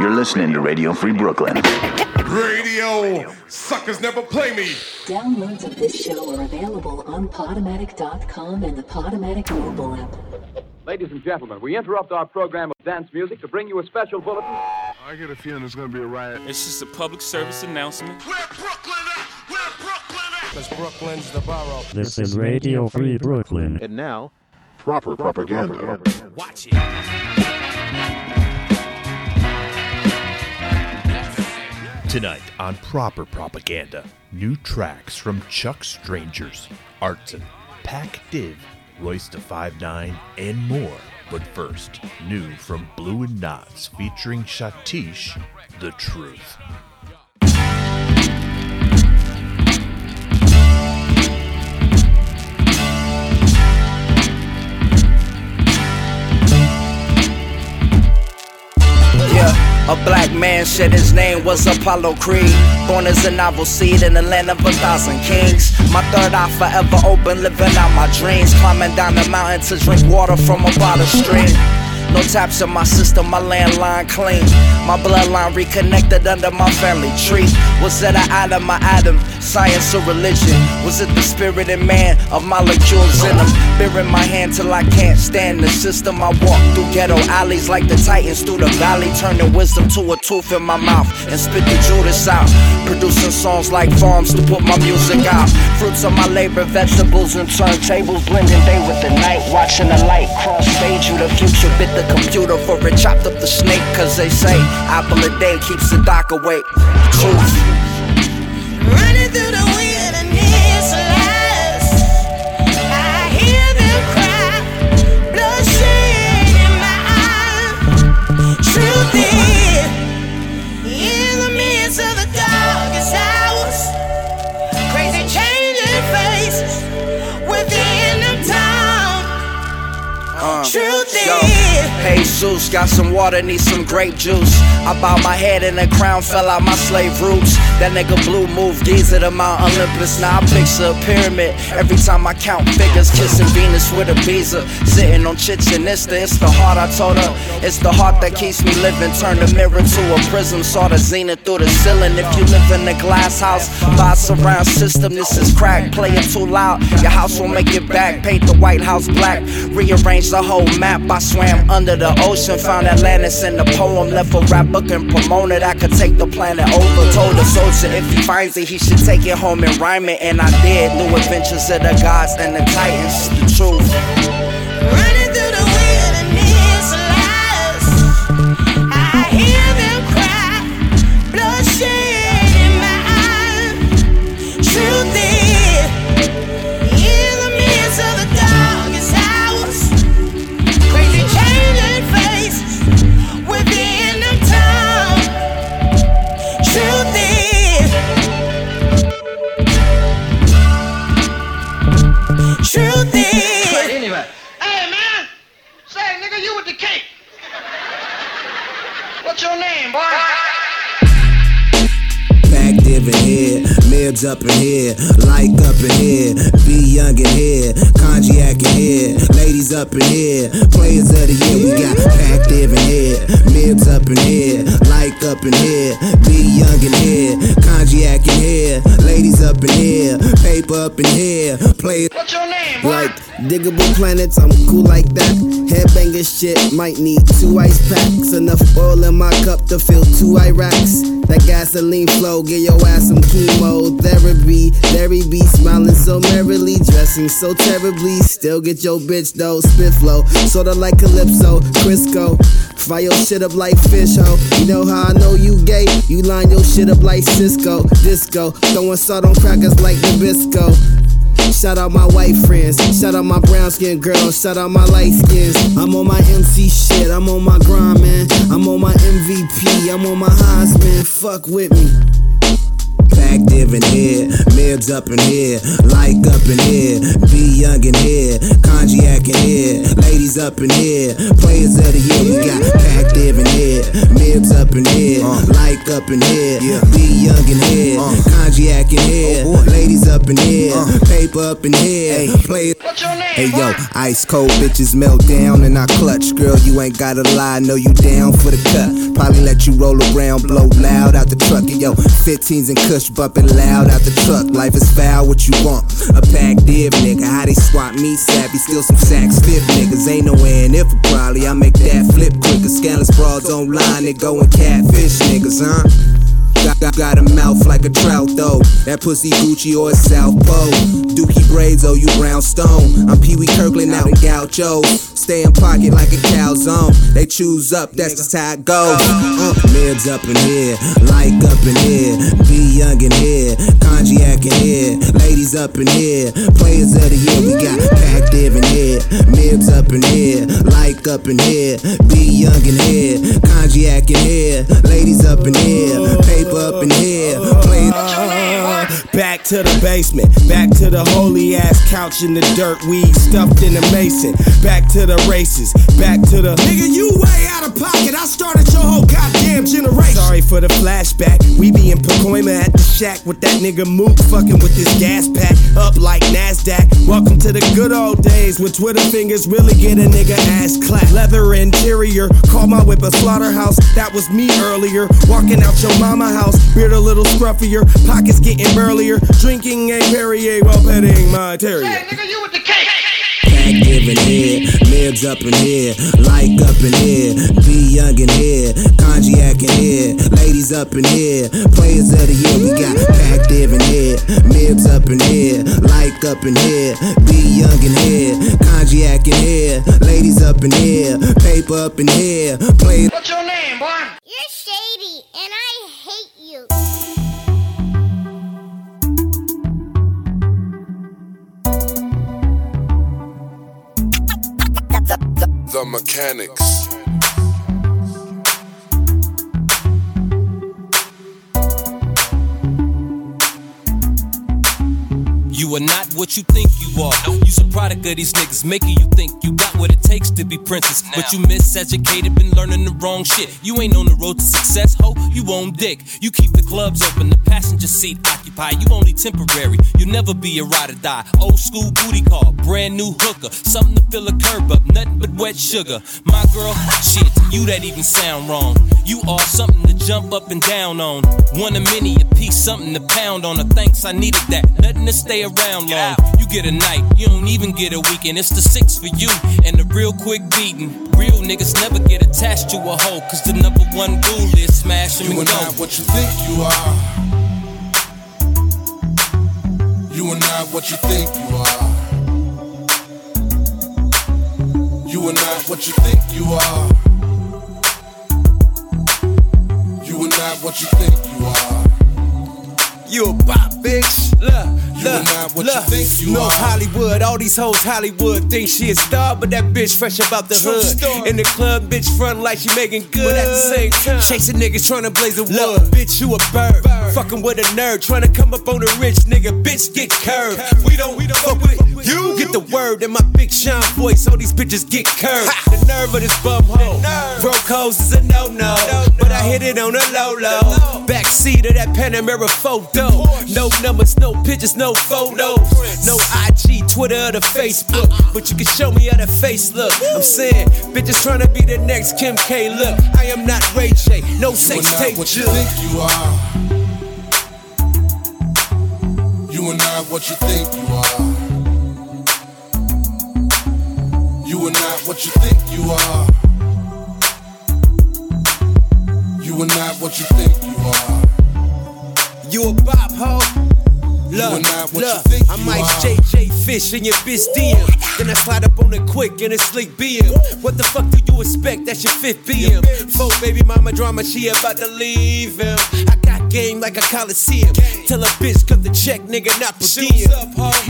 You're listening to Radio Free Brooklyn. Radio! Suckers never play me! Downloads of this show are available on Podomatic.com and the Podomatic mobile app. Ladies and gentlemen, we interrupt our program of dance music to bring you a special bulletin. I get a feeling it's going to be a riot. It's just a public service announcement. Where Brooklyn at? Where Brooklyn at? Because Brooklyn's the borough. This is Radio Free Brooklyn. And now, Proper Propaganda. Watch it. Tonight on Proper Propaganda, new tracks from Chuck Strangers, Artson, Pac Div, Royce da 5'9", and more. But first, new from Blue and Knots featuring Shateish, The Truth. A black man said his name was Apollo Creed. Born as a novel seed in the land of 1,000 kings. My third eye forever open, living out my dreams. Climbing down the mountain to drink water from a bottle stream. No taps in my system, my landline clean. My bloodline reconnected under my family tree. Was it an atom, my atom, science or religion? Was it the spirit in man of molecules in them? Bearing my hand till I can't stand the system. I walk through ghetto alleys like the titans through the valley. Turning wisdom to a tooth in my mouth and spit the Judas out. Producing songs like farms to put my music out. Fruits of my labor, vegetables and turntables. Blending day with the night, watching the light cross fade you. The future bit the computer for it, chopped up the snake. Cause they say apple a day keeps the doc awake. Truth. Running through the wilderness lies. I hear them cry, bloodshed in my eye. Truth is, in the midst of the darkest hours, crazy changing faces within the town. Truth is. Hey Zeus, got some water, need some grape juice. I bowed my head and the crown fell out my slave roots. That nigga Blue moved Giza to Mount Olympus. Now I picture a pyramid every time I count figures. Kissing Venus with a visa, sitting on Chichen Itza. It's the heart, I told her, it's the heart that keeps me living. Turn the mirror to a prism, saw the zenith through the ceiling. If you live in a glass house, buy a surround system. This is crack, play it too loud, your house won't make it back. Paint the White House black, rearrange the whole map. I swam under the ocean, found Atlantis in the poem. Left a rap book and promoted, I could take the planet over. Told a soldier if he finds it, he should take it home and rhyme it. And I did. New adventures of the gods and the titans. The truth. Mibs up in here, like up in here, be young in here, Konjac in here, ladies up in here, players of the year. We got Pac Div in here, Mibs up in here, like up in here, be young in here, Konjac in here, ladies up in here, paper up in here, players. What's your name? Like Diggable Planets, I'm cool like that. Headbanger shit, might need 2 ice packs. Enough oil in my cup to fill 2 Iraqs. That gasoline flow, get your ass some chemo therapy. Larry B smiling so merrily, dressing so terribly. Still get your bitch though, spit flow, sorta like Calypso, Crisco. Fire your shit up like fish ho. You know how I know you gay? You line your shit up like Cisco, disco. Throwing salt on crackers like Nabisco. Shout out my white friends, shout out my brown skin girls, shout out my light skins. I'm on my MC shit, I'm on my grind, man. I'm on my MVP, I'm on my Heisman. Fuck with me. Pac Div in here, Mibs up in here, like up in here, be young in here, Konjac in here, ladies up in here, players of the year. We got Pac Div in here, Mibs up in here, like Nick up in here, yeah. Be young in here, Konjac in here, oh, ladies up in here, paper up in here, hey. Play. What's your name? Hey yo, ice cold bitches melt down and I clutch. Girl, you ain't gotta lie, know you down for the cut. Probably let you roll around, blow loud out the truck. And yo, 15s and Kush bumping loud out the truck. Life is foul, what you want? A Pac Div nigga, how they swap me savvy, steal some sacks, stiff niggas. Ain't no end if probably I make that flip quicker. Scandalous broads online, they go and catfish niggas, huh? Got a mouth like a trout though. That pussy Gucci or a South Pole. Dookie braids, oh you brownstone. I'm Pee Wee Kirkland out in Gaucho. Stay in pocket like a calzone. They choose up, that's just how it goes. Mibs up in here, like up in here, be young in here, Konjac in here, ladies up in here, players of the year. We got Pac Div in here, Mibs up in here, like up in here, be young in here, Konjac in here, ladies up in here, paper up in here, playing. Back to the basement, back to the holy ass couch in the dirt, weed stuffed in the mason. Back to the races, back to the nigga, you way out of pocket. I started your whole goddamn generation. Sorry for the flashback. We be in Pacoima at the shack with that nigga Mook, fucking with this gas pack up like NASDAQ. Welcome to the good old days with Twitter fingers really get a nigga ass clap. Leather interior, call my whip a slaughterhouse. That was me earlier, walking out your mama house. Beard a little scruffier, pockets getting burlier. Drinking a Perrier while petting my terrier. Hey, nigga, you with the cake. Pac Div in here, Mibs up in here, like up in here, be young in here, Konjac in here, ladies up in here, players of the year. We got Pac Div in here, Mibs up in here, like up in here, be young in here, Konjac in here, ladies up in here, paper up in here, players. What's your name, boy? You're shady, and I hate you. The mechanics. You are not what you think you are. You's a product of these niggas making you think you got what it takes to be princess. But you miseducated, been learning the wrong shit. You ain't on the road to success, ho, you own dick. You keep the clubs open, the passenger seat occupied. You only temporary, you'll never be a ride or die. Old school booty call, brand new hooker. Something to fill a curb up, nothing but wet sugar. My girl, shit, you that even sound wrong. You are something to jump up and down on. One of many, a piece, something to pound on. Thanks, I needed that, nothing to stay around long. You get a night, you don't even get a weekend. It's the six for you and the real quick beating. Real niggas never get attached to a hoe, cause the number one rule is smash 'em and go. You are not what you think you are. You are not what you think you are. You are not what you think you are. You are not what you think you are. You a bop, bitch. Look, you are not what you think you are. Hollywood, all these hoes Hollywood think she a star, but that bitch fresh up out the hood. Star. In the club, bitch front like she making good, but at the same time, chasing niggas trying to blaze a wood. Look, bitch, you a bird. Fucking with a nerd, trying to come up on a rich nigga. Bitch, get curved. We don't fuck with you. Get the word in my big shine voice, all these bitches get curved. Ha! The nerve of this bum hoe. Broke hoes is a no-no, but I hit it on a low-low. Backseat of that Panamera photo. No numbers, no pictures, no photos. No IG, Twitter, or the Facebook. But you can show me how the face look. I'm saying, bitches trying to be the next Kim K. Look, I am not Ray J, no sex tape. You are not what you think you are. You are not what you think you are. You are not what you think you are. You are not what you think you are. You a bop, ho? Look, I'm like JJ Fish in your bitch DM. Then I slide up on it quick in a sleek BM. What the fuck do you expect? That's your fifth BM. Folk baby mama drama, she about to leave him. I got game like a coliseum. Tell a bitch cut the check, nigga, not per diem.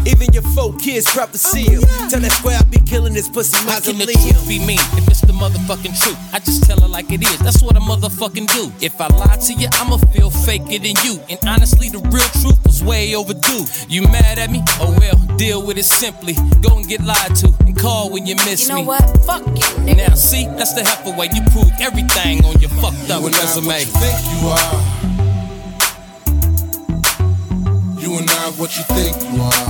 Even your folk kids drop the seal. Tell that square I be killing this pussy mausoleum. How can the truth be mean if it's the motherfucking truth? I just tell her like it is, that's what I motherfucking do. If I lie to you, I'ma feel faker than you. And honestly, the real truth was way overdue. You mad at me? Oh well, deal with it simply. Go and get lied to and call when you miss me. You know what? Fuck you, nigga. Now see, that's the heifer way. You prove everything on your fucked up resume. You and I what you think you are.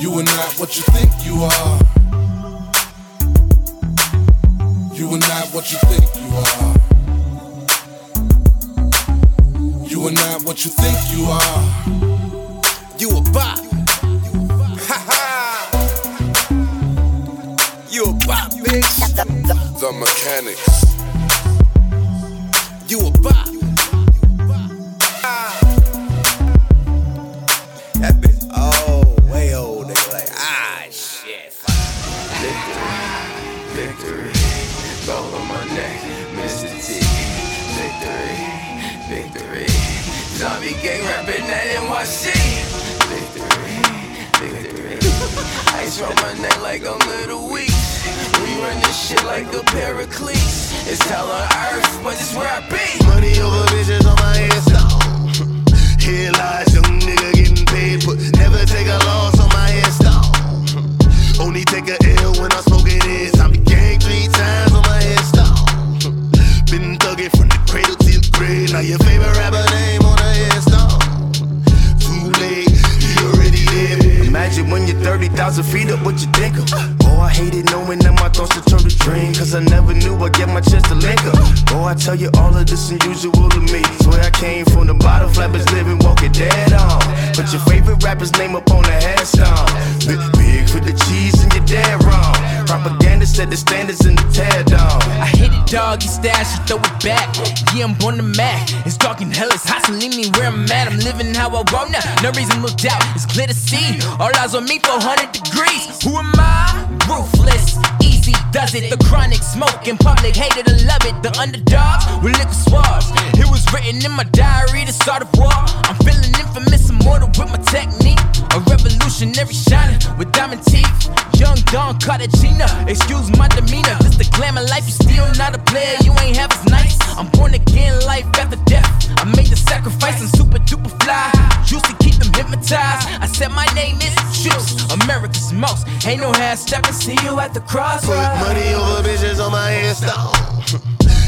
You and I what you think you are. You and I what you think you are. You and I what you think you are. You a bop. Ha ha. You a bop, bitch. The mechanics. You a bop. That bitch all way old. They like, shit. Victory, victory. Ball on my neck, Mr. T. Victory, victory. Zombie gang rapping that NYC. Victory, victory. Ice on my neck like I'm Little Weak. We run this shit like the Pericles. It's hell on earth, but it's where I be. Money over bitches on my hands, dog. Here lies young nigga getting paid, but never take a loss on my hands, dog. Only take a L when I smoke it in. I'm the gang 3 times on my hands, dog. Been thugging from the cradle to the grave. Now your favorite rapper name on the hands, dog. Too late, you already dead. Imagine when you're 30,000 feet up, what you think of? Oh, I hate it knowing that my thoughts would turn to dream. Cause I never knew I'd get my chance to link up. Oh, I tell you all of this unusual to me. Swear I came from the bottom, Flatbush living, walking dead on. Put your favorite rapper's name up on the headstone. Big with the cheese and you're dead wrong. Propaganda set the standards in the tear down. I hit it, dog, you stash, you throw it back. Yeah, I'm on the Mac. It's dark and hell, it's hot, so leave me where I'm at. I'm living how I want now, no reason to doubt. It's clear to see, all eyes on me for 100 degrees. Who am I? Ruthless, easy does it. The chronic smoke in public, hated to love it. The underdogs with liquor swabs. It was written in my diary to start a war. I'm feeling infamous, immortal with my technique. A revolutionary shining with diamond teeth. Young Don Cartagena, excuse my demeanor. This the glamour life, you still not a player. You ain't half as nice. I'm born again, life after death. I made the sacrifice and super duper fly. Juicy keep them hypnotized. I said my name is Juice, America's most. Ain't no half stepping. See you at the crossroads. Put money over bitches on my hands, dog.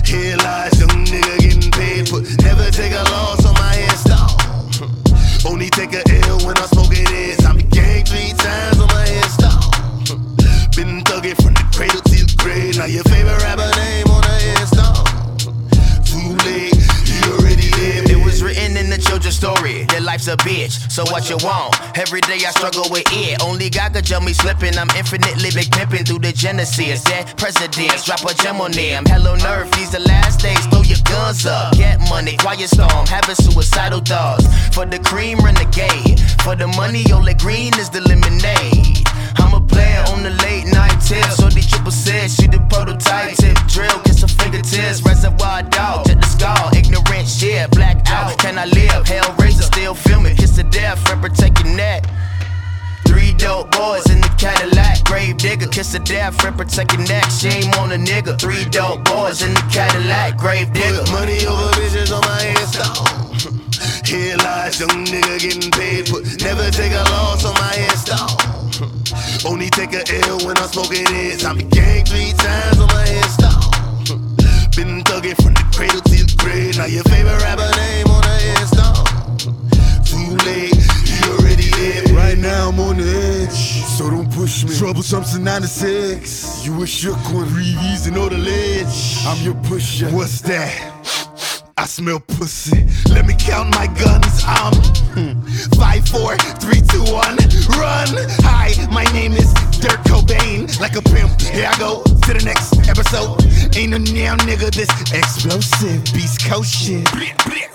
Here lies young nigga getting paid, but never take a loss on my hands, dog. Only take a L when I smoke it in. I'm the gang 3 times on my hands, dog. Been thugging from the cradle to the grave. Now your favorite rapper name on the hands, dog. Too late, you already dead. It was written in the children's story. Their life's a bitch, so what you want? Every day I struggle with it. Only God could jump me slipping. I'm infinitely big pimping through the Genesis. That presidents, drop a gem on them. Hell on earth, these the last days. Throw your guns up, get money. Quiet storm, having suicidal thoughts. For the cream, renegade. For the money, only green is the lemonade. I'm a player on the late night tip. So the triple said she the prototype tip. Drill, get some fingertips. Reservoir dog, check the skull. Ignorant shit, black out. Can I live? Hellraiser, still filming. Kiss to death, and protecting that. 3 dope boys in the Cadillac. Grave digger, kiss to death, and protecting that. Shame on a nigga. 3 dope boys in the Cadillac. Grave digger. Put money over bitches on my hands, dog. Here lies young nigga getting paid, but never take a loss on my hands, dog. Only take a L when I smoke it in. I'm the gang 3 times on my hands, dog. Been thugging from the cradle to the grave. Now your favorite rapper name on the hands, dog. Too late, you already dead. Right now I'm on the edge, so don't push me. Troublesome to 9 to 6. You a shook one, 3 E's and all the ledge. I'm your pusher. What's that? I smell pussy. Let me count my guns. I'm 5, 4, 3, 2, 1, run. Hi, my name is Dirk Cobain. Like a pimp, here I go to the next episode. Ain't a now nigga this explosive. Beast Coast shit.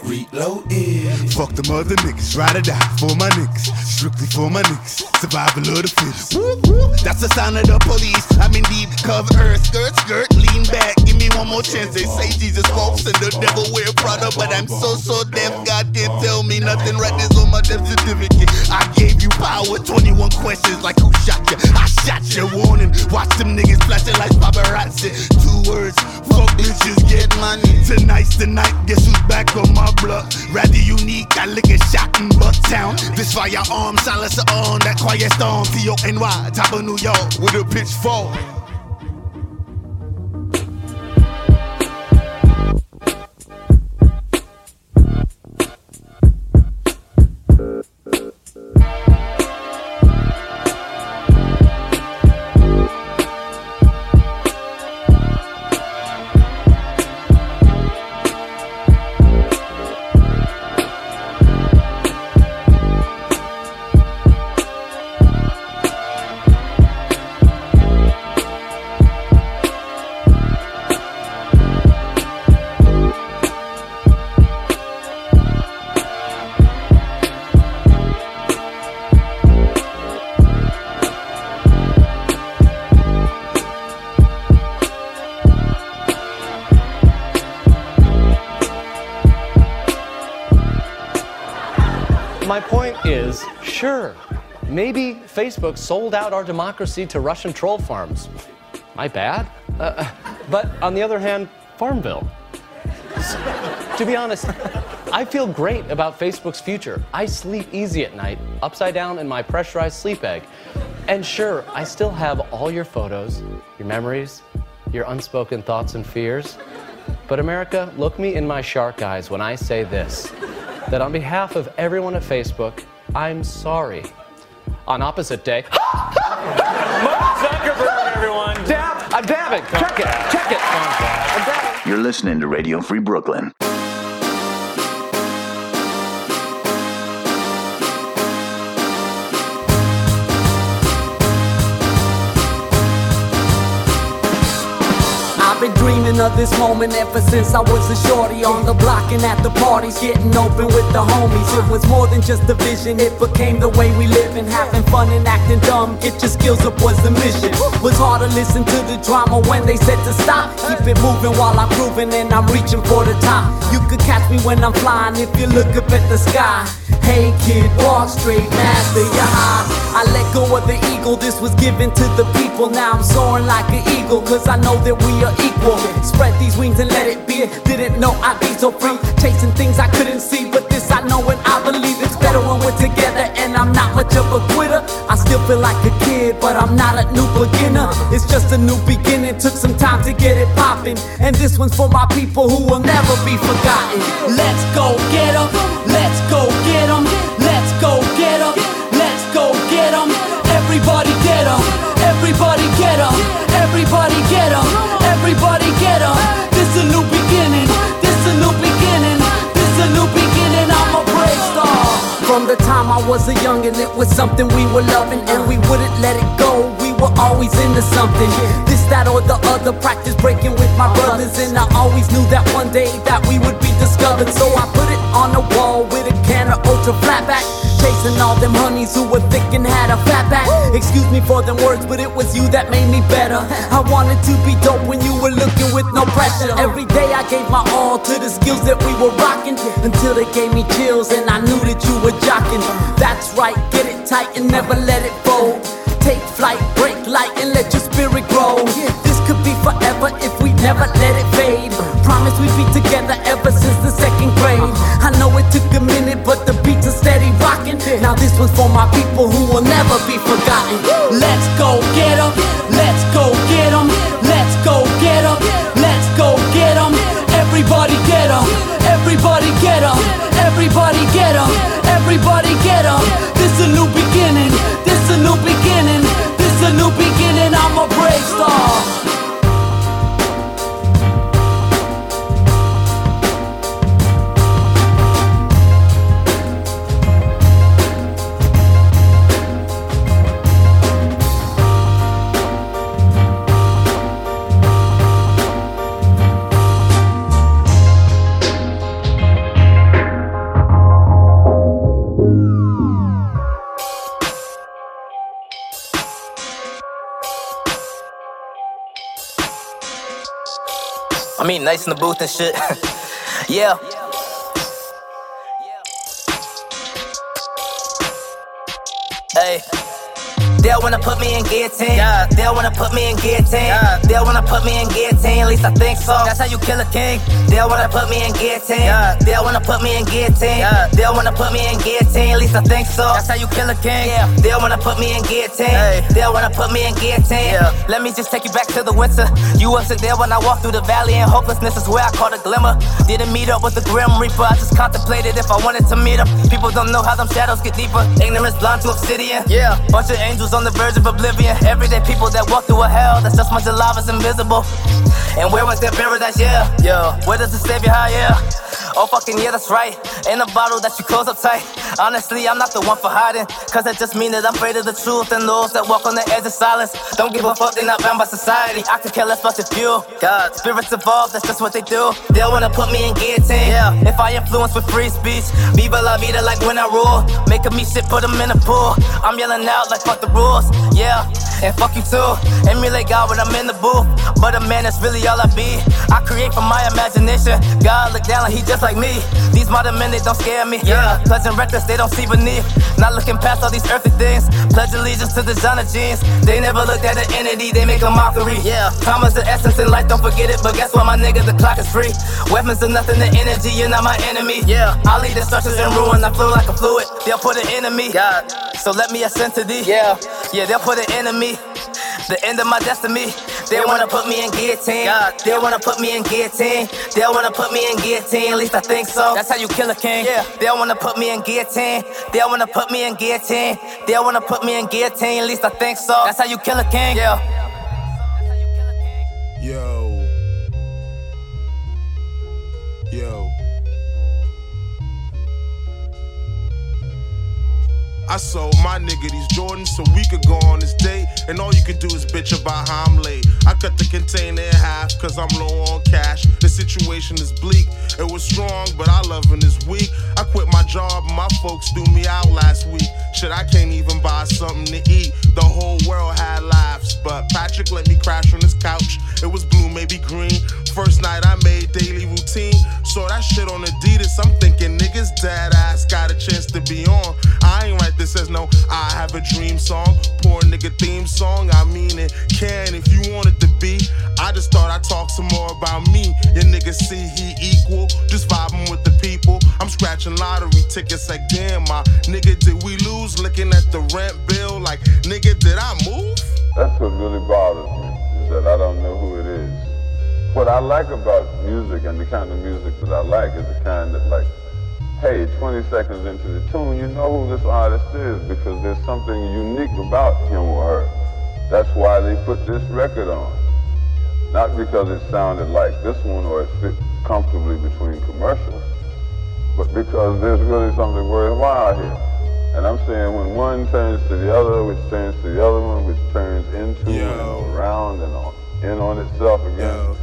Reload it. Fuck them other niggas, ride or die for my niggas. Strictly for my niggas, survival of the fittest. That's the sign of the police. I'm in deep, cover earth, skirt, lean back. Give me one more chance. They say Jesus walks and the devil wear Prada, but I'm so deaf. God can't tell me nothing. Right there's on my death certificate. I gave you power, 21 questions like who shot ya? I shot ya, warning. Watch them niggas flashing like paparazzi. 2 words, fuck bitches, get money. Tonight's the night, guess who's back on my block? Rather unique, I lick a shot in Bucktown. This firearm, silence on that quiet storm. T-O-N-Y, top of New York with a pitchfork. My point is, sure, maybe Facebook sold out our democracy to Russian troll farms. My bad. But on the other hand, Farmville. To be honest, I feel great about Facebook's future. I sleep easy at night, upside down in my pressurized sleep egg. And sure, I still have all your photos, your memories, your unspoken thoughts and fears. But America, look me in my shark eyes when I say this. That on behalf of everyone at Facebook, I'm sorry. On opposite day, Mark Zuckerberg, everyone. I'm dabbing. Check it. I'm dabbing. You're listening to Radio Free Brooklyn. I've been dreaming of this moment ever since I was a shorty on the block and at the parties, getting open with the homies. It was more than just a vision, it became the way we live and having fun and acting dumb. Get your skills up was the mission. Was hard to listen to the drama when they said to stop. Keep it moving while I'm proving and I'm reaching for the top. You could catch me when I'm flying if you look up at the sky. Hey kid, walk straight, master your eye. I let go of the ego, this was given to the people. Now I'm soaring like an eagle, cause I know that we are equal. Spread these wings and let it be. Didn't know I'd be so free, chasing things I couldn't see. But this I know and I believe it's better when we're together. And I'm not much of a quitter, I still feel like a kid, but I'm not a new beginner. It's just a new beginning, took some time to get it poppin'. And this one's for my people who will never be forgotten. Let's go get 'em, let's go get 'em, let's go get 'em, let's go get 'em. Everybody get 'em, everybody get 'em, everybody get 'em. Everybody get up, this a new beginning, this a new beginning, this a new beginning, I'm a brave star. From the time I was a youngin', it was something we were loving and we wouldn't let it go, we were always into something. This, that, or the other, practice breaking with my brothers and I always knew that one day that we would be discovered. So I put it on the wall with a can of ultra flatback, chasing all them honeys who were thick and had a fat back. Excuse me for them words, but it was you that made me better. I wanted to be dope when you were looking with no pressure. Every day I gave my all to the skills that we were rocking, until they gave me chills and I knew that you were jocking. That's right, get it tight and never let it fold. Take flight, break light and let your spirit grow. This could be forever if we never let it fade. Promise we'd be together ever since the 2nd grade. I know it took a minute, but the beats are steady rocking. Now this one's for my people who will never be forgotten. Let's go get 'em, let's go get 'em, let's go get 'em, let's go get 'em. Everybody get 'em, everybody get 'em, everybody get 'em, everybody get 'em. This a new beginning, this a new beginning, this a new beginning, I'm a brave star. I mean, nice in the booth and shit. Yeah. Hey. They'll wanna put me in guillotine. Yeah. They'll wanna put me in guillotine. Yeah. They'll wanna put me in guillotine. At least I think so. That's how you kill a king. They'll wanna put me in guillotine. Yeah. They'll wanna put me in guillotine. Yeah. They'll wanna put me in guillotine. At least I think so. That's how you kill a king. Yeah. They'll wanna put me in guillotine. Hey. They'll wanna put me in guillotine. Yeah. Let me just take you back to the winter. You wasn't there when I walked through the valley, and hopelessness is where I caught a glimmer. Didn't meet up with the grim reaper. I just contemplated if I wanted to meet up. People don't know how them shadows get deeper. Ignorance blind to obsidian. Yeah. Bunch of angels on the verge of oblivion. Everyday people that walk through a hell that's just much of lava's invisible. And where was that paradise? Yeah, yeah. Where does the savior hide? Yeah. Oh fucking yeah, that's right. In a bottle that you close up tight. Honestly, I'm not the one for hiding, cause that just means that I'm afraid of the truth. And those that walk on the edge of silence don't give a fuck, they not bound by society. I could care less about your fuel. God, spirits evolve, that's just what they do. They'll wanna put me in guillotine. Yeah. If I influence with free speech, viva la vida like when I rule. Making me shit, put them in a pool. I'm yelling out like fuck the rule. Yeah, and fuck you too. Emulate God when I'm in the booth, but a man, that's really all I be. I create from my imagination. God look down and he just like me. These modern men, they don't scare me. Yeah, pleasant reckless, they don't see beneath. Not looking past all these earthly things. Pledge allegiance to the designer jeans. They never looked at an entity, they make a mockery. Yeah, time is the essence in life, don't forget it. But guess what, my nigga, the clock is free. Weapons are nothing to energy, you're not my enemy. Yeah, I lead destructions in ruin. I flow like a fluid, they'll put an enemy. God, so let me ascend to thee. Yeah. Yeah, they'll put an end to me, the end of my destiny. They wanna put me in guillotine. God, they wanna put me in guillotine. They wanna put me in guillotine. At least I think so. That's how you kill a king. Yeah. They wanna put me in guillotine. They wanna put me in guillotine. They wanna put me in guillotine. At least I think so. That's how you kill a king. Yeah. Yo. Yo. I sold my nigga these Jordans a week ago on this date, and all you can do is bitch about how I'm late. I cut the container in half cause I'm low on cash. The situation is bleak. It was strong, but our loving is weak. I quit my job, my folks threw me out last week. Shit, I can't even buy something to eat. The whole world had lives, but Patrick let me crash on his couch. It was blue, maybe green. First night I made daily routine. Saw that shit on Adidas, I'm thinking niggas dead ass got a chance to be on. I ain't right there. It says no, I have a dream song, poor nigga theme song. I mean it can if you want it to be. I just thought I'd talk some more about me. Your nigga see he equal, just vibing with the people. I'm scratching lottery tickets like damn, my nigga did we lose? Looking at the rent bill like nigga did I move? That's what really bothers me, is that I don't know who it is. What I like about music and the kind of music that I like is the kind that like, hey, 20 seconds into the tune, you know who this artist is because there's something unique about him or her. That's why they put this record on. Not because it sounded like this one or it fit comfortably between commercials, but because there's really something worthwhile here. And I'm saying when one turns to the other, which turns to the other one, which turns into and around and on, in on itself again.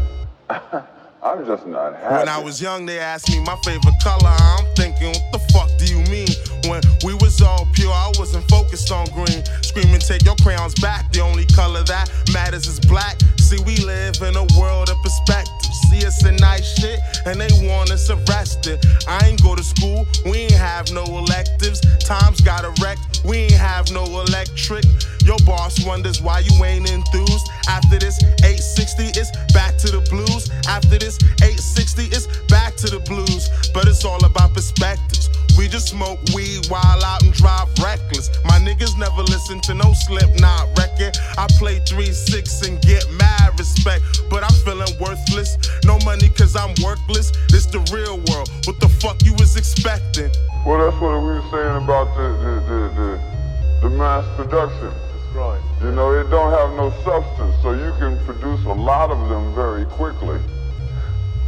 I'm just not happy. When I was young, they asked me my favorite color. I'm thinking, what the fuck do you mean? When we was all pure, I wasn't focused on green. Screaming, take your crayons back. The only color that matters is black. See, we live in a world of perspective. See us in nice shit, and they want us arrested. I ain't go to school, we ain't have no electives. Times got wrecked, we ain't have no electric. Your boss wonders why you ain't enthused. After this, 860, it's back to the blues. After this, 860, it's back to the blues. But it's all about perspectives. We just smoke weed while out and drive reckless. My niggas never listen to no Slipknot record. I play 3-6 and get mad respect, but I'm feeling worthless. No money cause I'm worthless. This the real world. What the fuck you was expecting? Well, that's what we were saying about the mass production. That's right. You know, it don't have no substance, so you can produce a lot of them very quickly,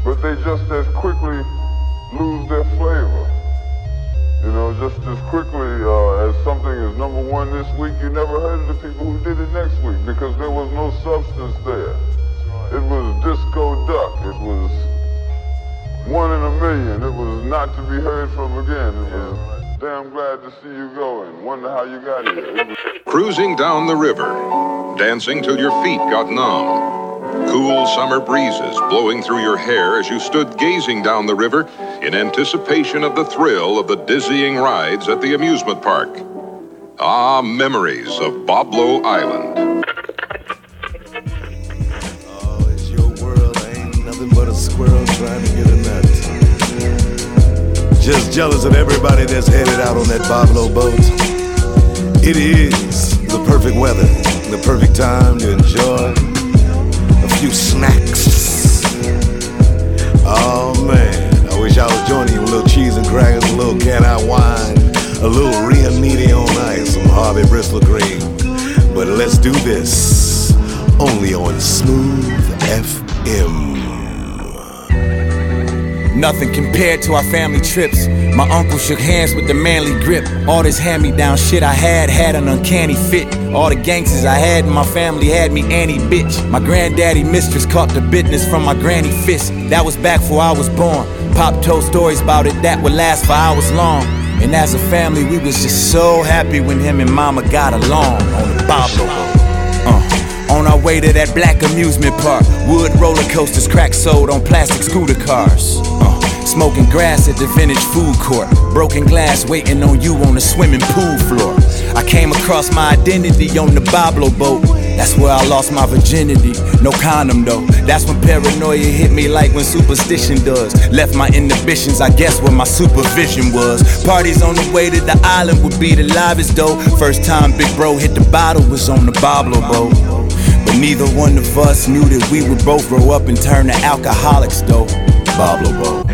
but they just as quickly lose their flavor. You know, just as quickly as something is number one this week, you never heard of the people who did it next week because there was no substance there. Right. It was Disco Duck. It was one in a million. It was not to be heard from again. It was right. Damn glad to see you go and wonder how you got here. Cruising down the river, dancing till your feet got numb. Cool summer breezes blowing through your hair as you stood gazing down the river in anticipation of the thrill of the dizzying rides at the amusement park. Ah, memories of Boblo Island. Oh, it's your world. Ain't nothing but a squirrel trying to get a nut. Just jealous of everybody that's headed out on that Boblo boat. It is the perfect weather, the perfect time to enjoy few snacks. Oh man, I wish I was joining you. A little cheese and crackers, a little can-I wine, a little Rianiti on ice, some Harvey Bristol cream. But let's do this only on Smooth FM. Nothing compared to our family trips. My uncle shook hands with the manly grip. All this hand-me-down shit I had an uncanny fit. All the gangsters I had in my family had me Annie bitch. My granddaddy mistress caught the business from my granny fist. That was back before I was born. Pop told stories about it that would last for hours long. And as a family we was just so happy when him and mama got along on the Boblo. On our way to that black amusement park. Wood roller coasters, crack sold on plastic scooter cars. Smoking grass at the vintage food court. Broken glass waiting on you on the swimming pool floor. I came across my identity on the Boblo boat. That's where I lost my virginity, no condom though. That's when paranoia hit me like when superstition does. Left my inhibitions, I guess where my supervision was. Parties on the way to the island would be the livest though. First time big bro hit the bottle was on the Boblo boat. But neither one of us knew that we would both grow up and turn to alcoholics though. Boblo boat.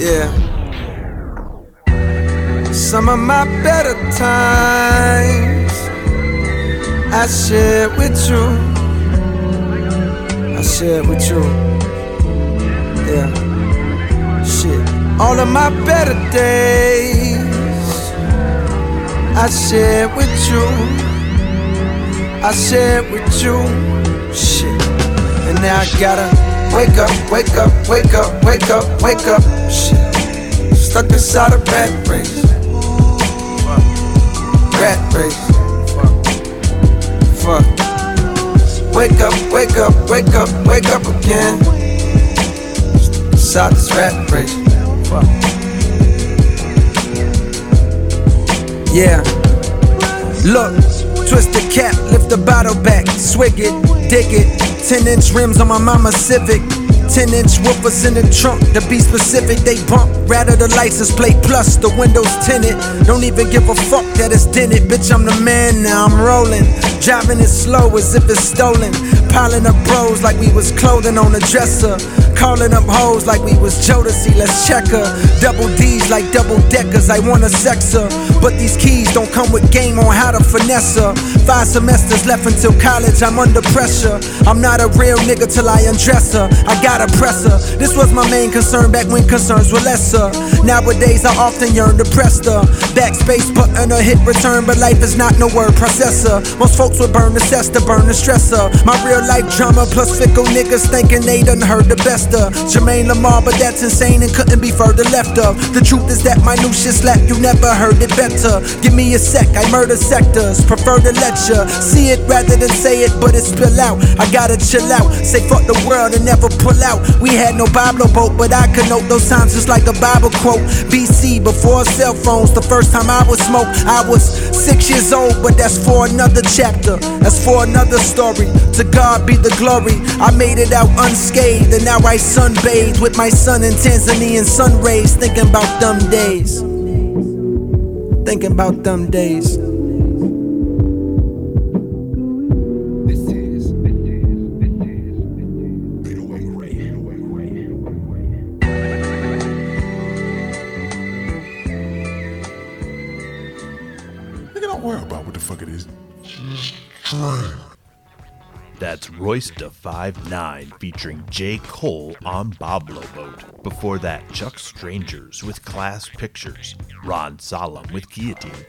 Yeah. Some of my better times I shared with you. Yeah. Shit. All of my better days I shared with you. Shit. And now I gotta Wake up, shit. Stuck inside a rat race. Fuck. Wake up again. Stuck inside this rat race. Fuck. Yeah. Look, twist the cap, lift the bottle back, swig it, dig it. 10-inch rims on my mama's Civic. 10-inch woofers in the trunk. To be specific, they bump. Rather the license plate plus the windows tinted. Don't even give a fuck that it's dented. Bitch, I'm the man now, I'm rolling. Driving it slow as if it's stolen. Piling up bros like we was clothing on a dresser. Calling up hoes like we was Jodeci, let's check her. Double D's like double deckers, I wanna sex her. But these keys don't come with game on how to finesse her. 5 semesters left until college, I'm under pressure. I'm not a real nigga till I undress her. I gotta press her. This was my main concern back when concerns were lesser. Nowadays I often yearn to press the backspace button or hit return, but life is not no word processor. Most folks would burn the cess to burn the stressor. My real life drama plus fickle niggas thinking they done heard the best. Jermaine Lamar, but that's insane and couldn't be further left of. The truth is that minutia slap, you never heard it better. Give me a sec, I murder sectors, prefer to lecture. See it rather than say it, but it spill out. I gotta chill out, say fuck the world and never pull out. We had no Boblo boat, but I could note those times just like a Bible quote. BC, before cell phones, the first time I was smoked, I was 6 years old, but that's for another chapter. That's for another story. To God be the glory, I made it out unscathed, and now I sunbathed with my son in Tanzanian sun rays. Thinking about them days. Nigga, don't worry about what the fuck it is. That's Royce da 5'9" featuring J. Cole on Boblo Boat. Before that, Chuck Strangers with Class Pictures, Ron Sollum with Guillotine,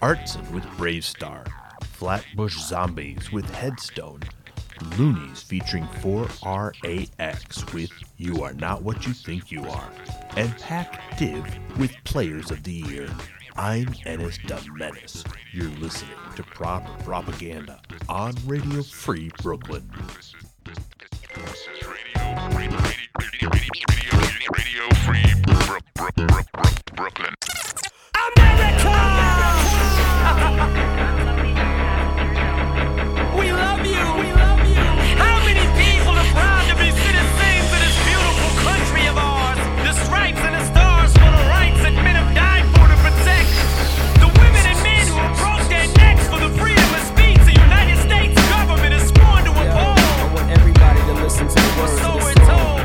Artson with Brave Star, Flatbush Zombies with Headstone, Loonies featuring 4RAX with You Are Not What You Think You Are, and Pac Div with Players of the Year. I'm Ennis the Menace. You're listening to Proper Propaganda on Radio Free Brooklyn. This is Radio Free Brooklyn. America! We love you! We love you! How many people are proud to be citizens of this beautiful country of ours? The stripes and the stars for the rights that men have died for to protect. The women and men who have broke their necks for the freedom of speech the United States government is sworn to uphold. I want everybody to listen to the words of this song.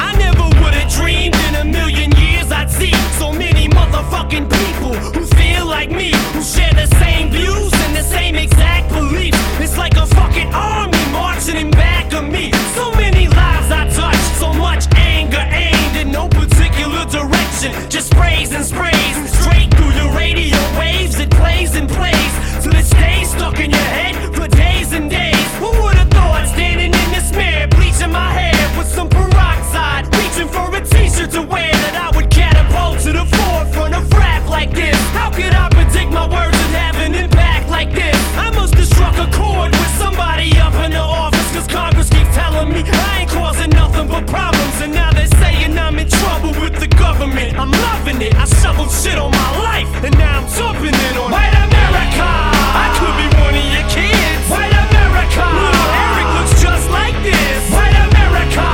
I never would have dreamed in a million years I'd see so many motherfucking people who feel like me, who share the same views and the same exact beliefs. It's like a fucking army marching in back of me. So many lives I touched, so much anger aimed in no particular direction, just sprays and sprays, straight through your radio waves. It plays and plays till it stays stuck in your head for days and days. Who would've thought standing in this mirror, bleaching my hair with some peroxide, reaching for a t-shirt to wear, that I would catapult to the forefront of rap like this? How could I predict my words would have an impact like this? I must have struck a chord with somebody up in the office, cause Congress keeps telling me I ain't causing nothing but problems, and now they're saying I'm in trouble with the government. I'm loving it, I shoveled shit on my life, and now I'm jumping in on white America. I could be one of your kids. White America. Little Eric looks just like this. White America.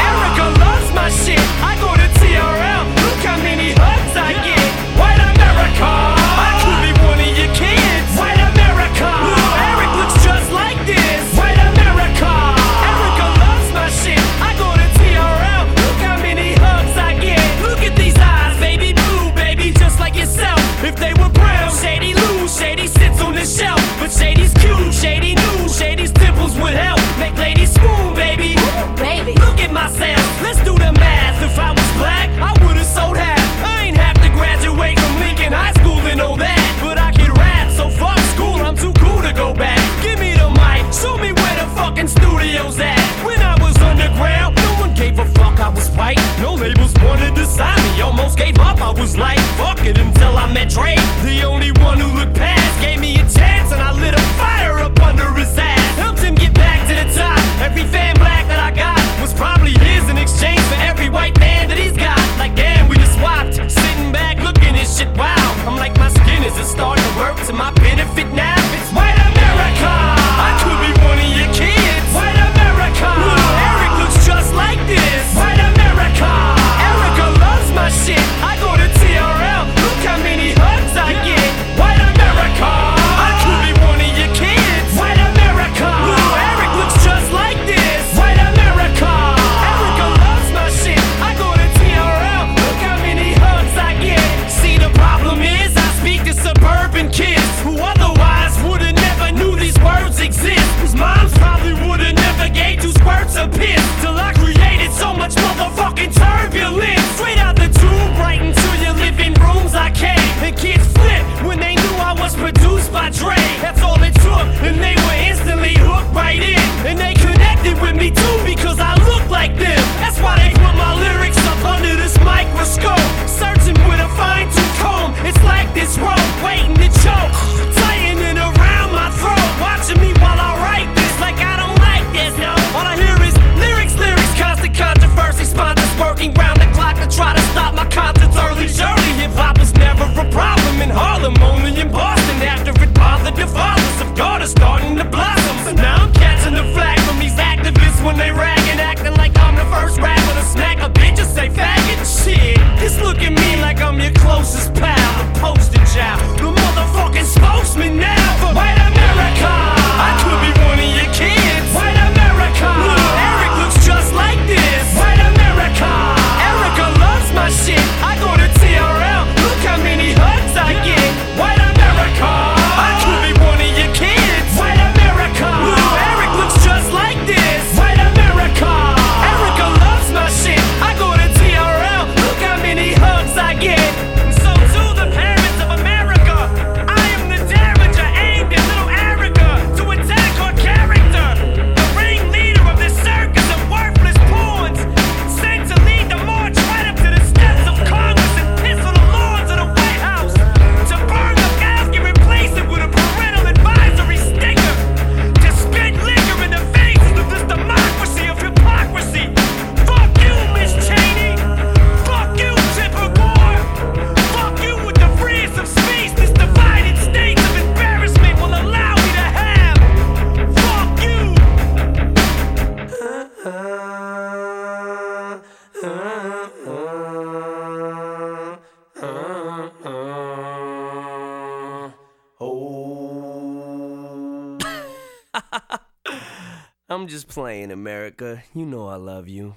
Erica loves my shit. I go to TRL, look how many hugs I get. White America. I could be one of your kids. White America. Little Eric looks just like this. White America. Erica loves my shit. I go to TRL, look how many hugs I get. Look at these eyes, baby blue, baby just like yourself. If they were brown, Shady Lou, Shady sits on the shelf, but Shady's cute, Shady knew Shady's dimples would help make ladies swoon, baby. Baby, look at myself. Let's do the math. If I was black, I would've sold half. I ain't have to graduate from Lincoln High School and all that, but I can rap, so fuck school. I'm too cool to go back. Give me the mic, show me where the fucking studio's at. When I was underground, no one gave a fuck. I was white, no labels wanted to sign me. Almost gave up. I was like, fuck it, until I met Dre, the only one who looked past, gave me a chance, and I lit a fire up under his ass. Helped him get back to the top. Every fan black that I got was probably his in exchange for every white man that he's got. Like damn, we just swapped. Sitting back looking at shit, wow. I'm like, my skin isn't starting to work to my benefit now. It's white America. I could be one of your kids. White America. Little Eric looks just like this. White America. Erica loves my shit. I go to TRL. Look how many hugs I get. White America. Problem in Harlem, only in Boston. After it bothered I'm just playing, America. You know I love you.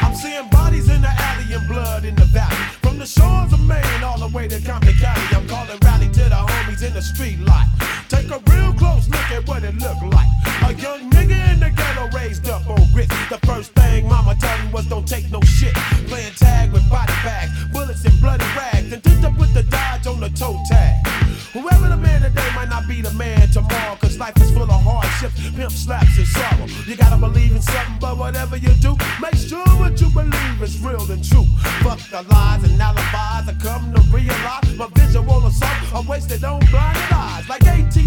I'm seeing bodies in the alley and blood in the valley. From the shores of Maine all the way to Compton County, I'm calling rally to the homies in the street lot. Take a real close look at what it looked like. A young nigga in the ghetto raised up on grits. The first thing mama told me was don't take no shit. Playing tag with body bags, bullets and bloody rags, and just to put the Dodge on the toe tag. Whoever the man today might not be the man tomorrow, cause life is full of hardships, pimp slaps and sorrow. You gotta believe in something, but whatever you do, make sure what you believe is real and true. Fuck the lies and alibis, I come to realize my visual assault are wasted on blinded eyes. Like AT&T,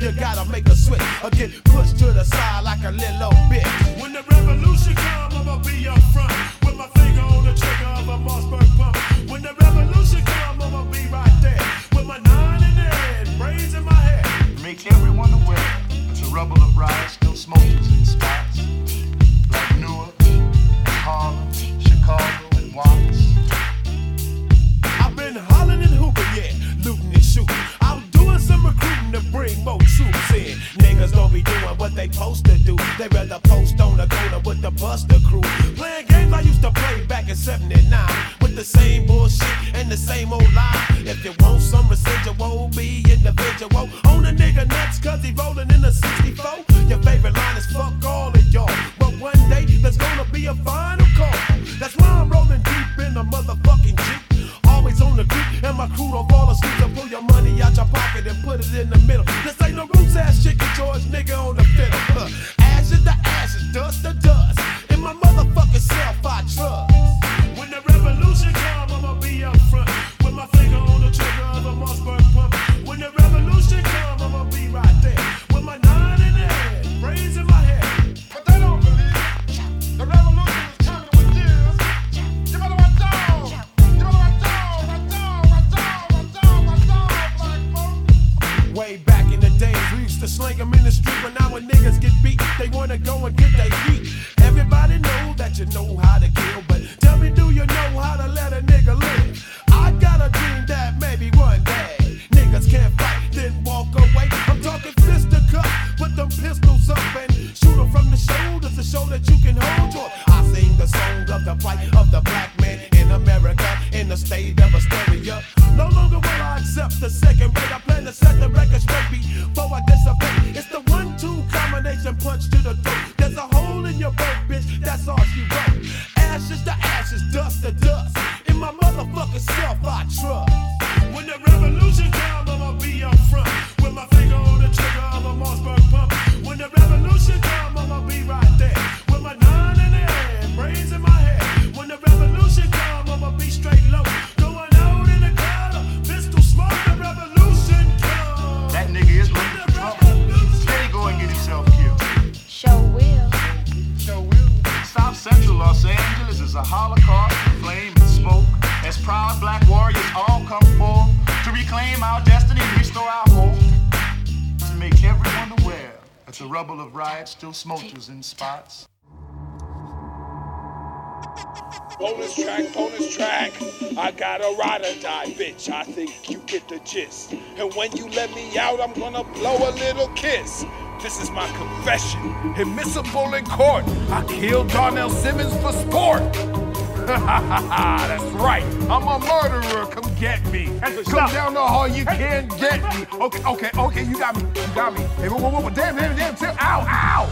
you gotta make a switch or get pushed to the side like a little old bitch. When the revolution come, I'ma be up front with my finger on the trigger of a Mossberg pump. When the revolution come, I'ma be right there with my nine in the head, brains in my head. Make everyone aware it's a rubble of riots, still smokers in spots like Newark, Harlem, Chicago, and Watts. I've been hollering and hooping, yeah, looting and shooting. Some recruiting to bring more troops in. Niggas don't be doing what they supposed to do. They rather post on the corner with the Buster crew. Playing games I used to play back in 79 with the same bullshit and the same old lie. If you want some residual, be individual. On a nigga nuts cause he rolling in a 64. Your favorite line is fuck all of y'all. But one day there's gonna be a final call. That's why I'm rolling deep in a motherfucking Jeep. Always on the creek, and my crew don't fall asleep. So pull your money out your pocket and put it in the middle. This ain't no roots ass shit, get George nigga on the fiddle. Ashes to ashes, dust to dust. In my motherfucking self I trust. When the revolution comes, I'ma be up front with my finger on the trigger of a Mossberg pump. When the revolution comes, I'ma be right there with my nine in the head, brains in my head. But they don't believe the revolution. Way back in the days, we used to sling them in the street, but now when niggas get beat, they wanna go and get their feet. Everybody know that you know how to kill, but tell me, do you know how to let a nigga live? I got a dream that maybe one day niggas can't fight, then walk away. I'm talking fist to cup, put them pistols up and shoot them from the shoulders to show that you can hold your. I sing the song of the fight of the black man in America, in the state of hysteria. No longer will I accept the second rate. I plan to set the record straight before I dissipate. It's the 1-2 combination punch to the throat. There's a hole in your boat, bitch, that's all she wrote. Ashes to ashes, dust to dust. In my motherfucking self I trust. When the revolution comes, I'ma be up front with my finger on the trigger of a Mossberg pump. When the revolution comes, I'ma be right there with my nine in the head, brains in my head. When the revolution comes, I'ma be straight low. Central Los Angeles is a holocaust of flame and smoke, as proud black warriors all come forth to reclaim our destiny and restore our hope, to make everyone aware that the rubble of riot still smolders in spots. Bonus track, I got a ride or die, bitch, I think you get the gist. And when you let me out, I'm gonna blow a little kiss. This is my confession, admissible in court. I killed Darnell Simmons for sport. That's right, I'm a murderer, come get me. Come stop. Down the hall, you can't get me. Okay, you got me. Hey, whoa, damn, ow.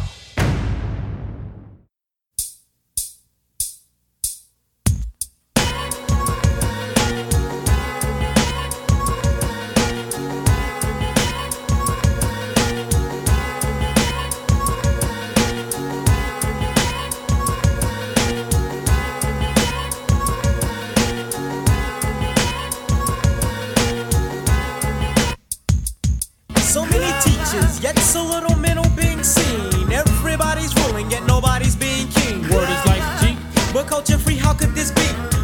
Culture free, how could this be?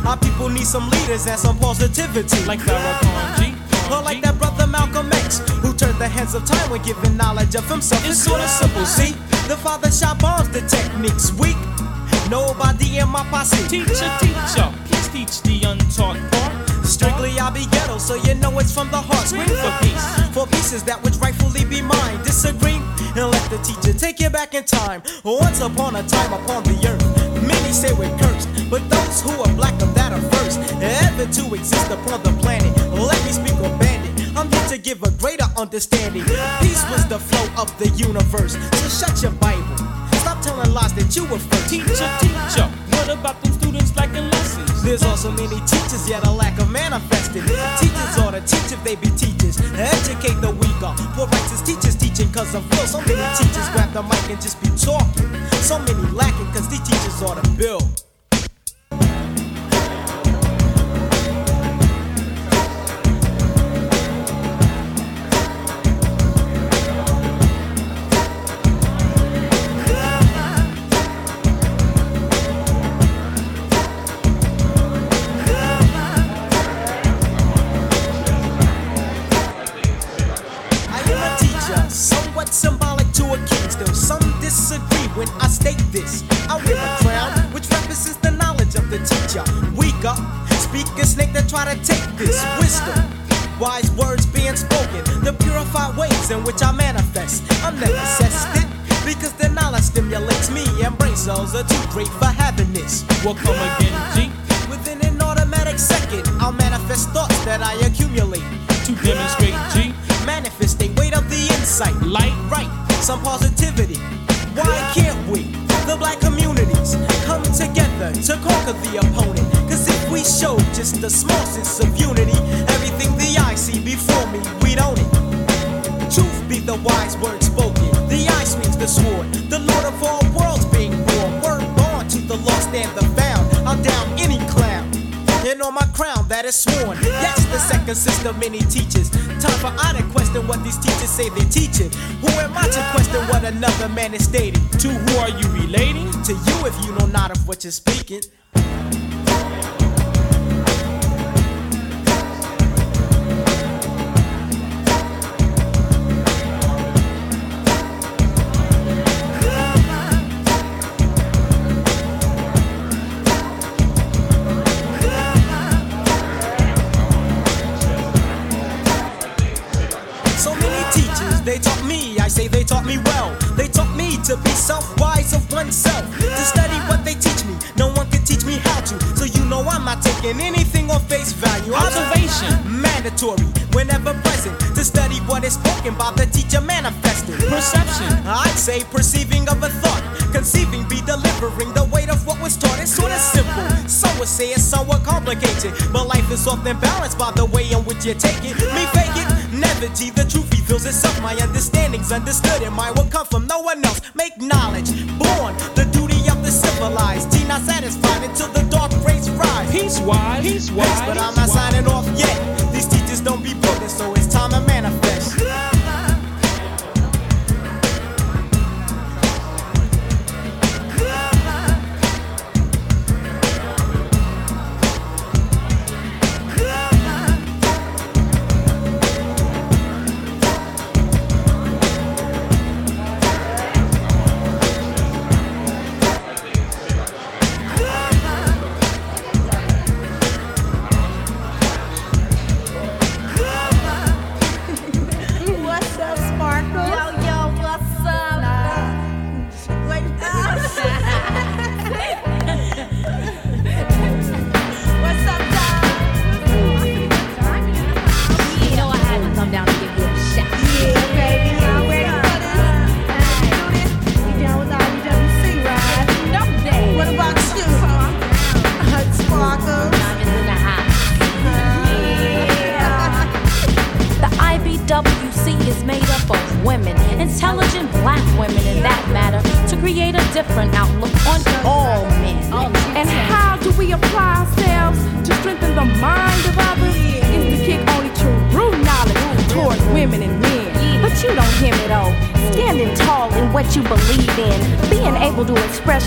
Our people need some leaders and some positivity. Like Farrakhan, G, or like that brother Malcolm X, who turned the hands of time when giving knowledge of himself. It's sort of simple, see? The father shot bombs, the technique's weak. Nobody in my posse. Teacher, teacher, please teach the untaught part. Strictly I be ghetto, so you know it's from the heart. Scream for peace. For peace is that which rightfully be mine. Disagree and let the teacher take you back in time. Once upon a time upon the earth, many say we're cursed, but those who are black of that are first ever to exist upon the planet. Let me speak on bandit. I'm here to give a greater understanding. Peace was the flow of the universe. So shut your Bible. Stop telling lies that you were first. Teacher, teacher, what about them students lacking lessons? There's also many teachers, yet a lack of manifesting. Teachers ought to teach if they be teachers. Educate the weaker. Poor righteous teachers teaching cause of will. So many teachers grab the mic and just be talking. So many lacking cause these teachers ought to build. When I state this, I wear a crown, which represents the knowledge of the teacher. Weaker, speaker snake that try to take this wisdom. Wise words being spoken, the purified ways in which I manifest. I'm never cested, because the knowledge stimulates me, and brain cells are too great for happiness. Well, come again, G. Within an automatic second, I'll manifest thoughts that I accumulate. To demonstrate, G. Manifest a weight of the insight. Light, right, some positivity. Why can't we, the black communities, come together to conquer the opponent? Cause if we show just a small sense of unity, everything the eye see before me, we'd own it. Truth be the wise word spoken, the eye swings the sword, the lord of all worlds being born. Word born to the lost and the bound, I'm down any clown, and on my crown that is sworn. That's the second system many teachers. Time for I to question what these teachers say they teaching. Who am I to question what another man is stating? To who are you relating? To you if you know not of what you're speaking. They say they taught me well. They taught me to be self-wise of oneself, to study what they teach me. No one can teach me how to. So you know I'm not taking anything on face value. Observation mandatory, whenever present, to study what is spoken by the teacher manifested. Perception, I'd say perceiving of a thought, conceiving be delivering the weight of what was taught. It's sort of simple, some would say it's somewhat complicated, but life is often balanced by the way in which you take it. Me fake it, never G, the truth reveals itself. My understanding's understood and mine will come from no one else. Make knowledge born, the duty of the civilized. G not satisfied until the dark rays rise. Peace-wise, peace-wise, but I'm not signing off yet. These teachers don't be building, so it's time to manifest.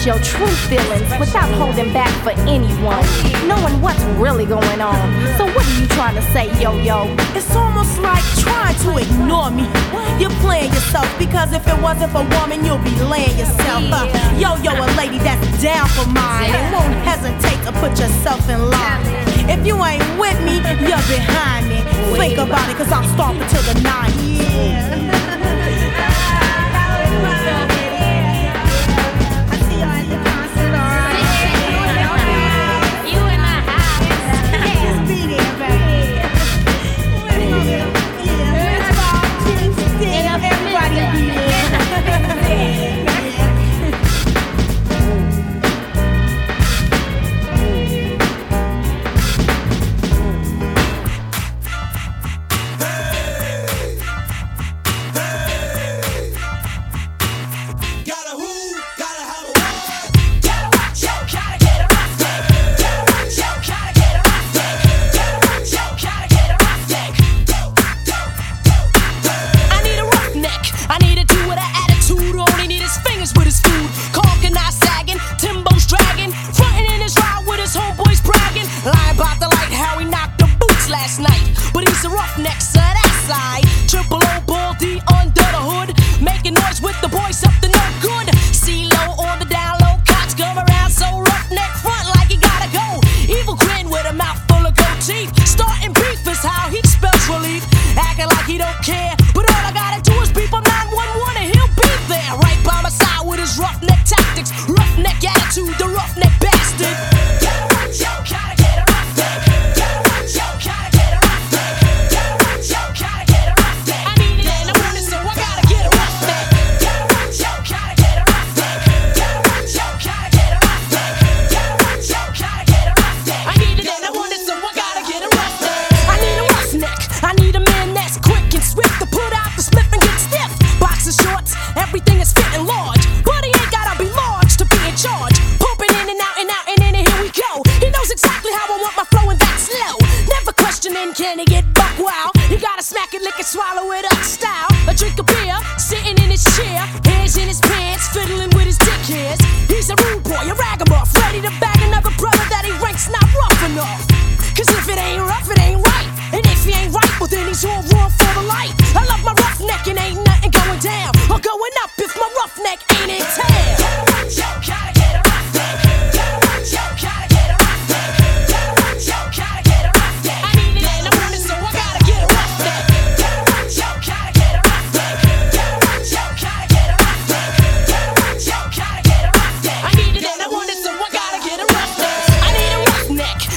Your true feelings without holding back for anyone, knowing what's really going on. So what are you trying trying to say yo-yo. It's almost like trying to ignore me. You're playing yourself, because if it wasn't for woman, you'll be laying yourself up. Yo-yo a lady that's down for mine. It won't hesitate to put yourself in line. If you ain't with me, you're behind me. Think about it, cause I'm stomping till the 9. Yeah.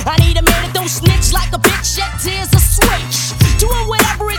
I need a man that don't snitch like a bitch, that tears a switch. Doing whatever it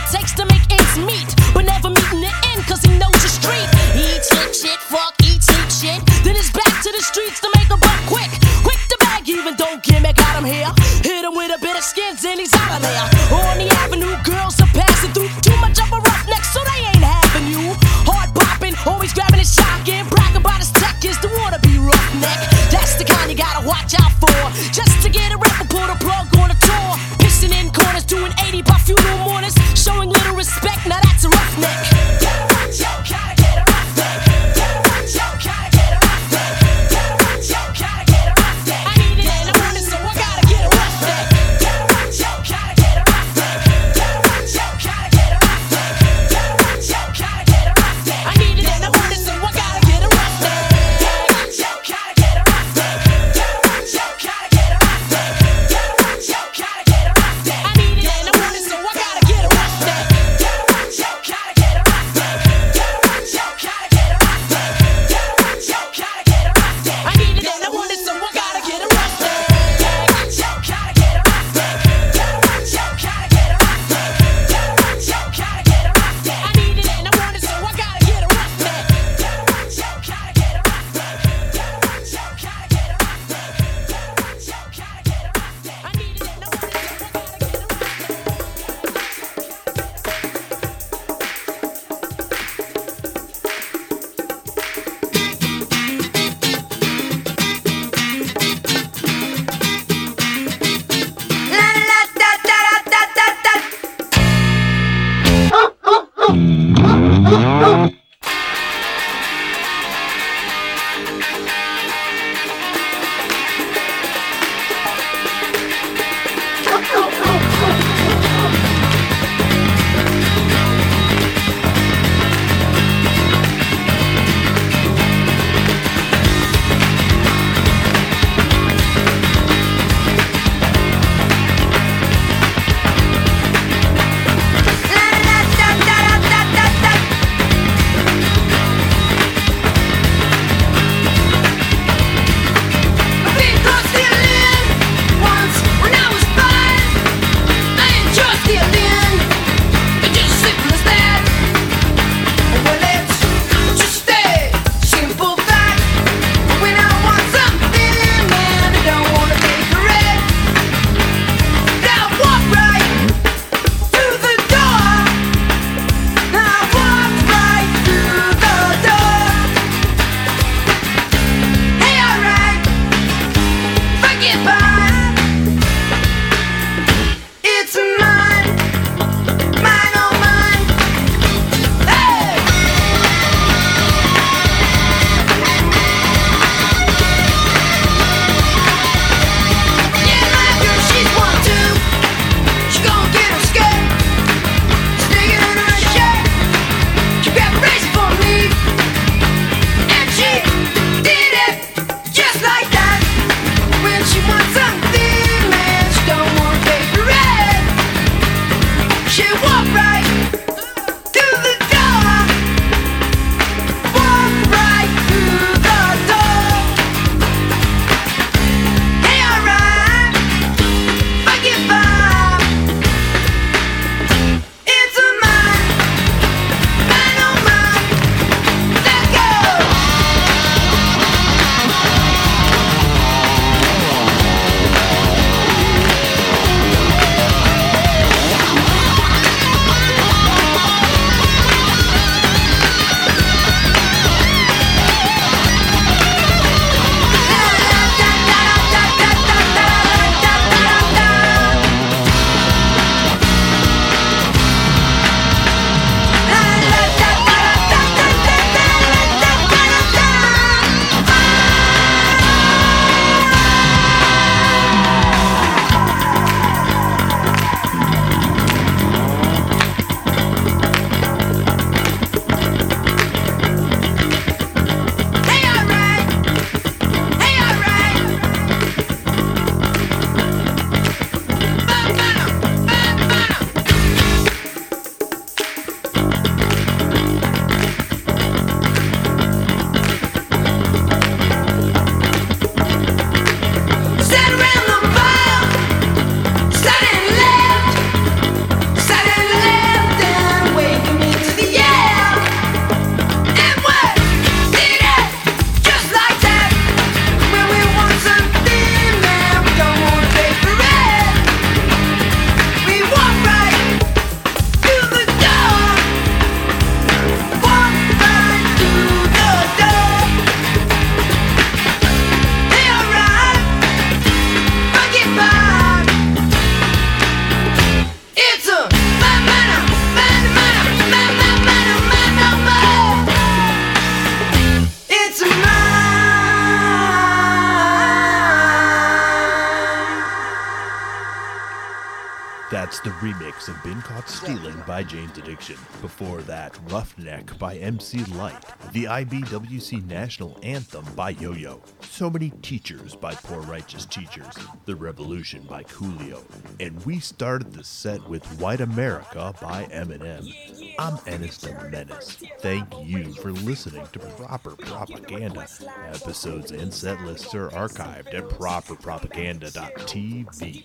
That's the remix of Been Caught Stealing by Jane's Addiction. Before that, Roughneck by MC Lyte. The IBWC National Anthem by Yo-Yo. So Many Teachers by Poor Righteous Teachers. The Revolution by Coolio. And we started the set with White America by Eminem. I'm Ennis the Menace. Thank you for listening to Proper Propaganda. Episodes and set lists are archived at properpropaganda.tv.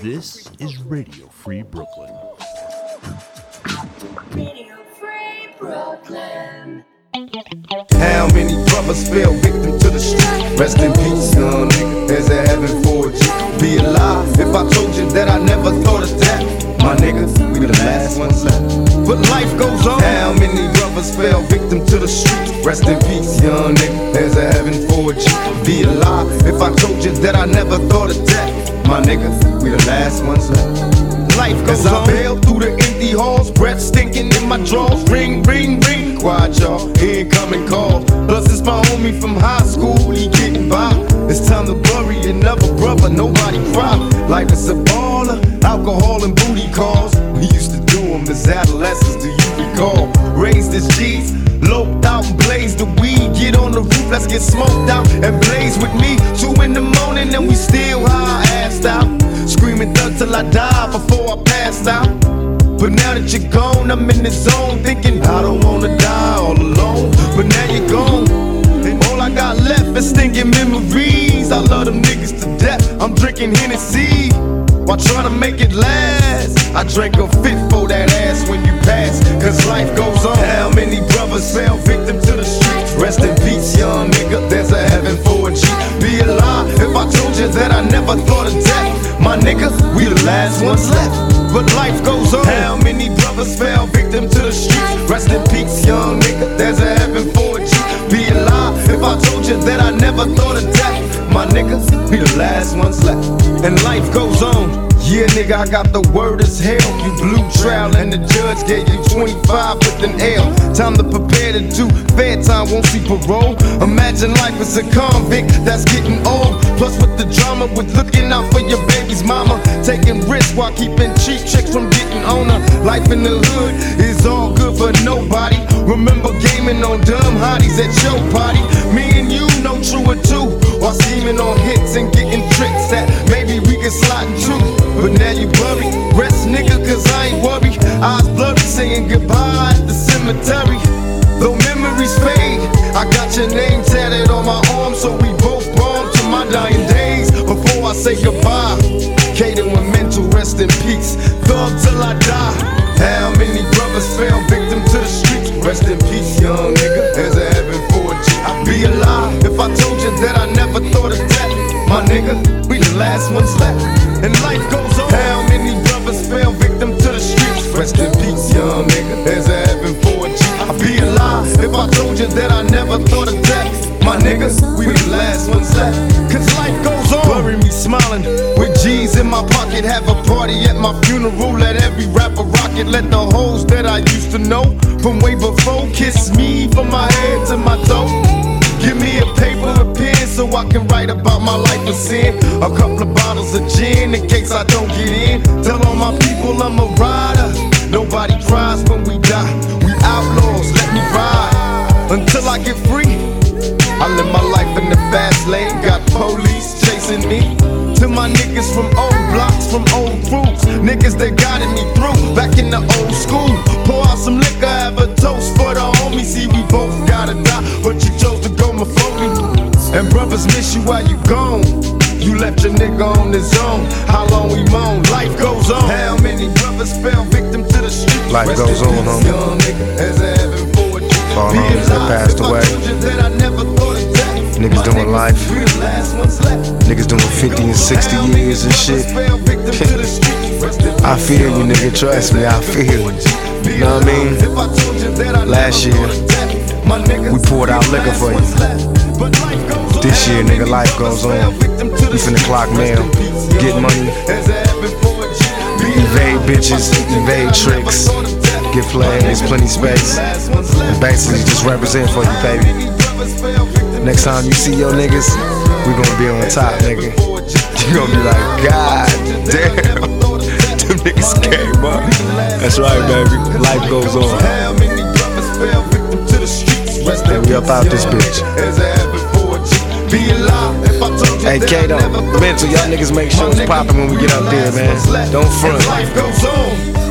This is Radio Free Brooklyn. Radio Free Brooklyn. How many brothers fell victim to the street? Rest in peace, young nigga. There's a heaven for you. Be alive if I told you that I never thought of that. My niggas, we the last ones left. But life goes on. How many brothers fell victim to the street? Rest in peace, young nigga. There's a heaven for you. Be alive if I told you that I never thought of that. My niggas, we the last ones left. Life goes on. As I bail through the empty halls, breath stinking in my drawers. Ring, ring, ring. Quiet y'all, incoming calls. Plus it's my homie from high school, he getting by. It's time to bury another brother, nobody cry. Life is a baller, alcohol and booty calls. We used to do them as adolescents, do you recall? Raised as G's, loped out and blazed the weed. Get on the roof, let's get smoked out and blaze with me. 2 in the morning and we still high, assed out. Screaming thug till I die before I passed out. But now that you're gone, I'm in the zone thinking I don't wanna die all alone. But now you're gone, and all I got left is stinking memories. I love them niggas to death, I'm drinking Hennessy while trying to make it last. I drank a fifth for that ass when you pass, cause life goes on. How many brothers fell victim to the streets? Rest in peace, young nigga, there's a heaven for a G. Be alive if I told you that I never thought of death. My niggas, we the last ones left. But life goes on. How many brothers fell victim to the streets? Rest in peace, young nigga, there's a heaven for a G. Be alive if I told you that I never thought of death. My niggas, we the last ones left. And life goes on. Yeah, nigga, I got the word as hell. You blew trial and the judge gave you 25 with an L. Time to prepare to do fair time, won't see parole. Imagine life as a convict that's getting old. Plus with the drama, with looking out for your baby's mama. Taking risks while keeping cheap chicks from getting on her. Life in the hood is all good for nobody. Remember gaming on dumb hotties at your party. Me and you know true or two. While scheming on hits and getting tricks that maybe we can slide into. But now you worry, rest nigga, cause I ain't worried. Eyes blurry, saying goodbye at the cemetery. Though memories fade, I got your name tatted on my arm, so we both bomb to my dying days before I say goodbye. Cato and mental, rest in peace, thug till I die. How many brothers fell victim to the streets? Rest in peace, young nigga, there's a heaven for a G. I'd be alive if I told you that I never thought of death. My nigga, we the last ones left. And life goes on. How many brothers fell victim to the streets? Rest in peace, young nigga, there's a heaven for a G. I'd be alive if I told you that I never thought of death. My niggas, we the last ones left. Cause life goes on. Bury me smiling with G's in my pocket. Have a party at my funeral. Let every rapper rock it. Let the hoes that I used to know from way before kiss me from my head to my toe. Give me a paper, a pen, so I can write about my life of sin. A couple of bottles of gin in case I don't get in. Tell all my people I'm a rider. Nobody cries when we die. We outlaws, let me ride until I get free. I live my life in the fast lane, got police chasing me. To my niggas from old blocks, from old groups, niggas that guided me through, back in the old school. Pour out some liquor, have a toast for the homies. See, we both gotta die, but you chose to go before me. And brothers miss you while you gone. You left your nigga on his own. How long we moan, life goes on. How many brothers fell victim to the street? Life goes on, homie. Young nigga, as I ever all homies that passed away. Niggas doing life. Niggas doing 50 and 60 years and shit. I feel you, nigga, trust me, I feel you. You know what I mean? Last year, we poured out liquor for you. This year, nigga, life goes on. We finna clock mail, get money, evade bitches, evade tricks, get playing, there's plenty space. And basically just represent for you, baby. Next time you see your niggas, we gonna be on top, nigga. You gonna be like, God damn, them niggas That's right, baby. Life goes on. Yeah, we up out this bitch. Hey, Kato, mental, y'all niggas make sure it's popping when we get out there, man. Don't front.